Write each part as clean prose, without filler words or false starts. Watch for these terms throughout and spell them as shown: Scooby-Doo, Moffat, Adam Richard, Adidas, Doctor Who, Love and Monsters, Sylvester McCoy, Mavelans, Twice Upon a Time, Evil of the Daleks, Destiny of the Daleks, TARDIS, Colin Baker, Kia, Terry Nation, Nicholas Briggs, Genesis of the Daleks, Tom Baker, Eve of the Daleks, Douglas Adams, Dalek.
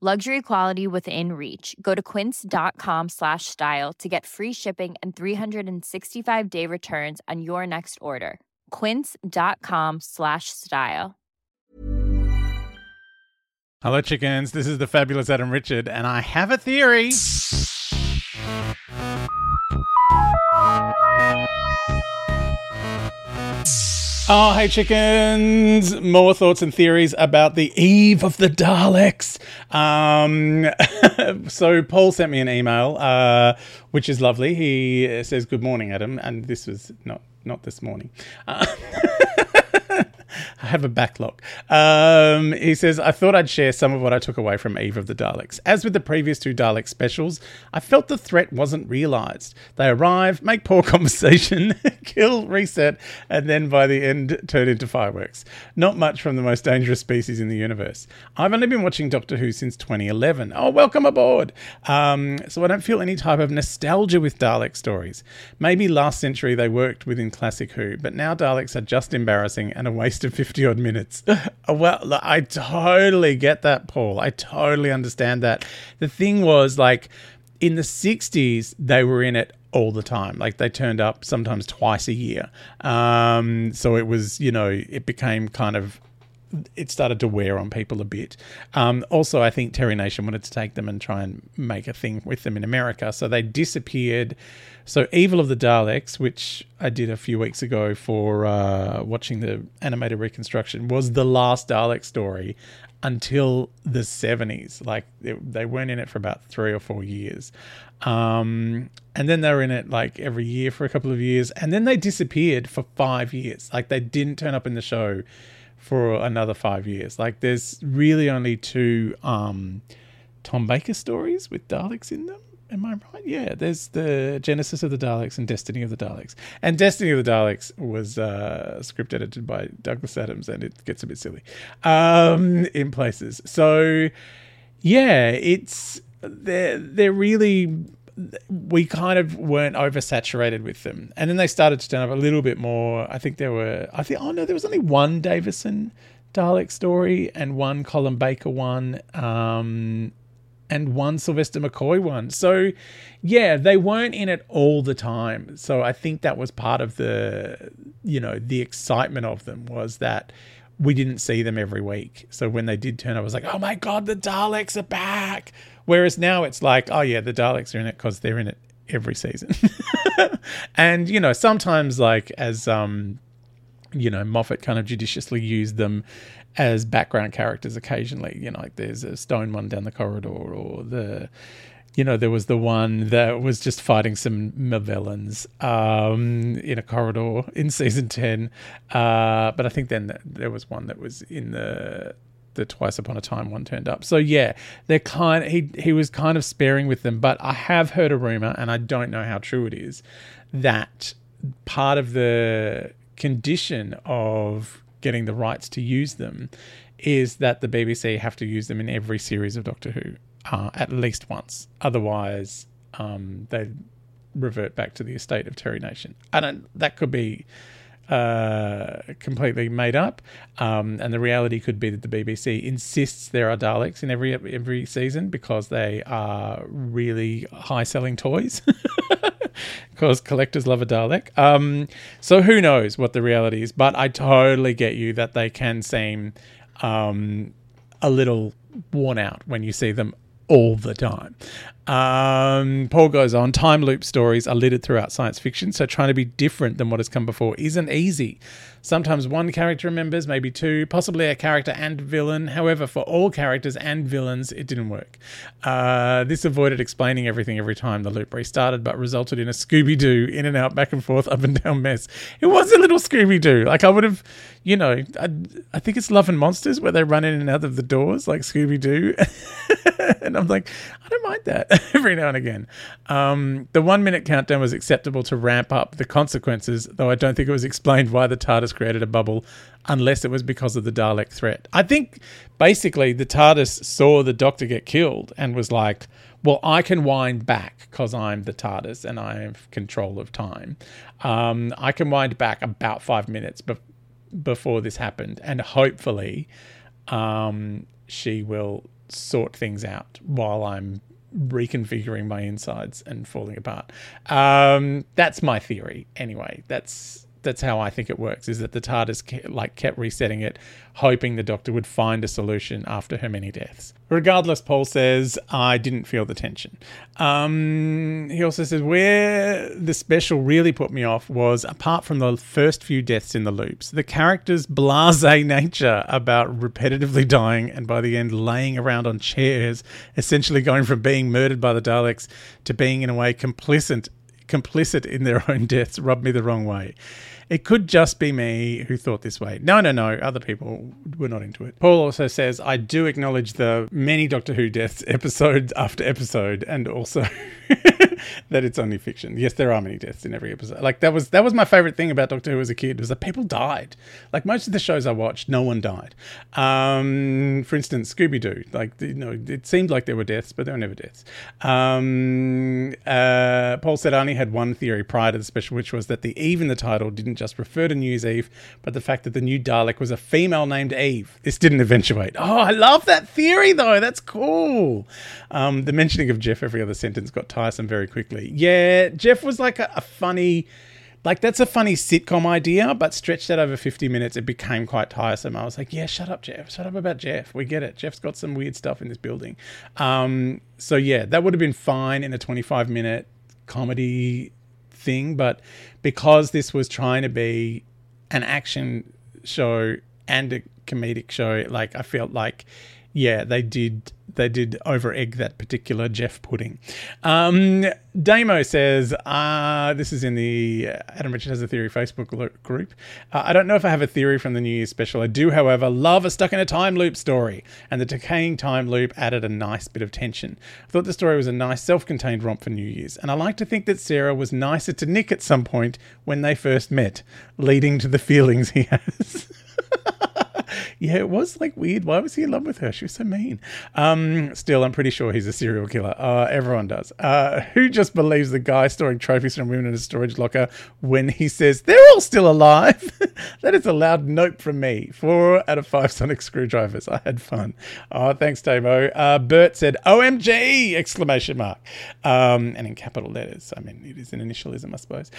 Luxury quality within reach. Go to quince.com/style to get free shipping and 365-day returns on your next order. Quince.com/style. Hello, chickens. This is the fabulous Adam Richard, and I have a theory. Oh, hey, chickens. More thoughts and theories about the Eve of the Daleks. So Paul sent me an email, which is lovely. He says, good morning, Adam. And this was not this morning. I have a backlog. He says, I thought I'd share some of what I took away from Eve of the Daleks. As with the previous two Dalek specials, I felt the threat wasn't realised. They arrive, make poor conversation, kill, reset, and then by the end turn into fireworks. Not much from the most dangerous species in the universe. I've only been watching Doctor Who since 2011. Oh, welcome aboard. So I don't feel any type of nostalgia with Dalek stories. Maybe last century they worked within classic Who, but now Daleks are just embarrassing and a waste of 50 odd minutes. Well, I totally get that, Paul. I totally understand that. The thing was, like, in the 60s, they were in it all the time. Like, they turned up sometimes twice a year. So it was, you know, it became kind of, it started to wear on people a bit. Also, I think Terry Nation wanted to take them and try and make a thing with them in America. So they disappeared. So Evil of the Daleks, which I did a few weeks ago for watching the animated reconstruction, was the last Dalek story until the 70s. Like, they weren't in it for about 3 or 4 years. And then they were in it like every year for a couple of years. And then they disappeared for 5 years. Like, they didn't turn up in the show for another 5 years. Like, there's really only two Tom Baker stories with Daleks in them. Am I right? Yeah, there's the Genesis of the Daleks and Destiny of the Daleks. And Destiny of the Daleks was script edited by Douglas Adams, and it gets a bit silly in places. So, yeah, it's they're really... we kind of weren't oversaturated with them. And then they started to turn up a little bit more. There was only one Davison Dalek story and one Colin Baker one and one Sylvester McCoy one. So, yeah, they weren't in it all the time. So I think that was part of the, you know, the excitement of them was that we didn't see them every week. So when they did turn up, I was like, oh, my God, the Daleks are back. Whereas now it's like, oh, yeah, the Daleks are in it because they're in it every season. And, you know, sometimes like as, you know, Moffat kind of judiciously used them as background characters occasionally. You know, like there's a stone one down the corridor or the... you know, there was the one that was just fighting some Mavelans in a corridor in season 10. But I think then there was one that was in the Twice Upon a Time one turned up. So, yeah, they're kind. He was kind of sparing with them. But I have heard a rumour, and I don't know how true it is, that part of the condition of getting the rights to use them is that the BBC have to use them in every series of Doctor Who. At least once. Otherwise, they revert back to the estate of Terry Nation. That could be completely made up, and the reality could be that the BBC insists there are Daleks in every season because they are really high-selling toys. Because collectors love a Dalek. So who knows what the reality is, but I totally get you that they can seem a little worn out when you see them all the time. Paul goes on, time loop stories are littered throughout science fiction, so trying to be different than what has come before isn't easy. Sometimes one character remembers, maybe two, possibly a character and villain. However, for all characters and villains, it didn't work. This avoided explaining everything every time the loop restarted, but resulted in a Scooby-Doo in and out, back and forth, up and down mess. It was a little Scooby-Doo. Like, I would have, you know, I think it's Love and Monsters where they run in and out of the doors like Scooby-Doo. And I'm like, I don't mind that every now and again. The 1-minute countdown was acceptable to ramp up the consequences, though I don't think it was explained why the TARDIS created a bubble unless it was because of the Dalek threat. I think basically the TARDIS saw the Doctor get killed and was like, well, I can wind back because I'm the TARDIS and I have control of time. I can wind back about 5 minutes before this happened, and hopefully she will sort things out while I'm reconfiguring my insides and falling apart. That's my theory anyway. That's how I think it works, is that the TARDIS kept resetting it, hoping the Doctor would find a solution after her many deaths. Regardless, Paul says, I didn't feel the tension. He also says, where the special really put me off was, apart from the first few deaths in the loops, the character's blasé nature about repetitively dying and by the end laying around on chairs, essentially going from being murdered by the Daleks to being in a way complicit in their own deaths, rubbed me the wrong way. It could just be me who thought this way. No. Other people were not into it. Paul also says, I do acknowledge the many Doctor Who deaths episode after episode, and also that it's only fiction. Yes, there are many deaths in every episode. Like, that was my favourite thing about Doctor Who as a kid, was that people died. Like, most of the shows I watched, no one died. For instance, Scooby-Doo. Like, you know, it seemed like there were deaths, but there were never deaths. Paul said, I only had one theory prior to the special, which was that the Eve in the title didn't just refer to New Year's Eve, but the fact that the new Dalek was a female named Eve. This didn't eventuate. Oh, I love that theory though. That's cool. The mentioning of Jeff every other sentence got tiresome very quickly. Yeah, Jeff was like a funny... Like, that's a funny sitcom idea, but stretched out over 50 minutes, it became quite tiresome. I was like, yeah, shut up, Jeff. Shut up about Jeff. We get it. Jeff's got some weird stuff in this building. So yeah, that would have been fine in a 25-minute comedy thing, but because this was trying to be an action show and a comedic show, like, I felt like, yeah, they did over-egg that particular Jeff pudding. Damo says, this is in the Adam Richard Has a Theory Facebook group. I don't know if I have a theory from the New Year's special. I do, however, love a stuck in a time loop story, and the decaying time loop added a nice bit of tension. I thought the story was a nice self-contained romp for New Year's, and I like to think that Sarah was nicer to Nick at some point when they first met, leading to the feelings he has. Yeah, it was like weird. Why was he in love with her? She was so mean. Still, I'm pretty sure he's a serial killer. Everyone does. Who just believes the guy storing trophies from women in a storage locker when he says they're all still alive? That is a loud nope from me. 4 out of 5 sonic screwdrivers. I had fun. Oh, thanks, Damo. Bert said, OMG! Exclamation mark. And in capital letters. I mean, it is an initialism, I suppose.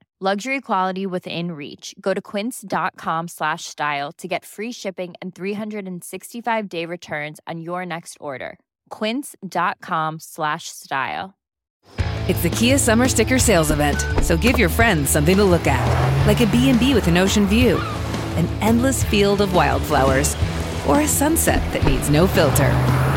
Luxury quality within reach. Go to quince.com/style to get free shipping and 365-day returns on your next order. Quince.com/style. It's the Kia Summer Sticker Sales Event, so give your friends something to look at, like a B&B with an ocean view, an endless field of wildflowers, or a sunset that needs no filter.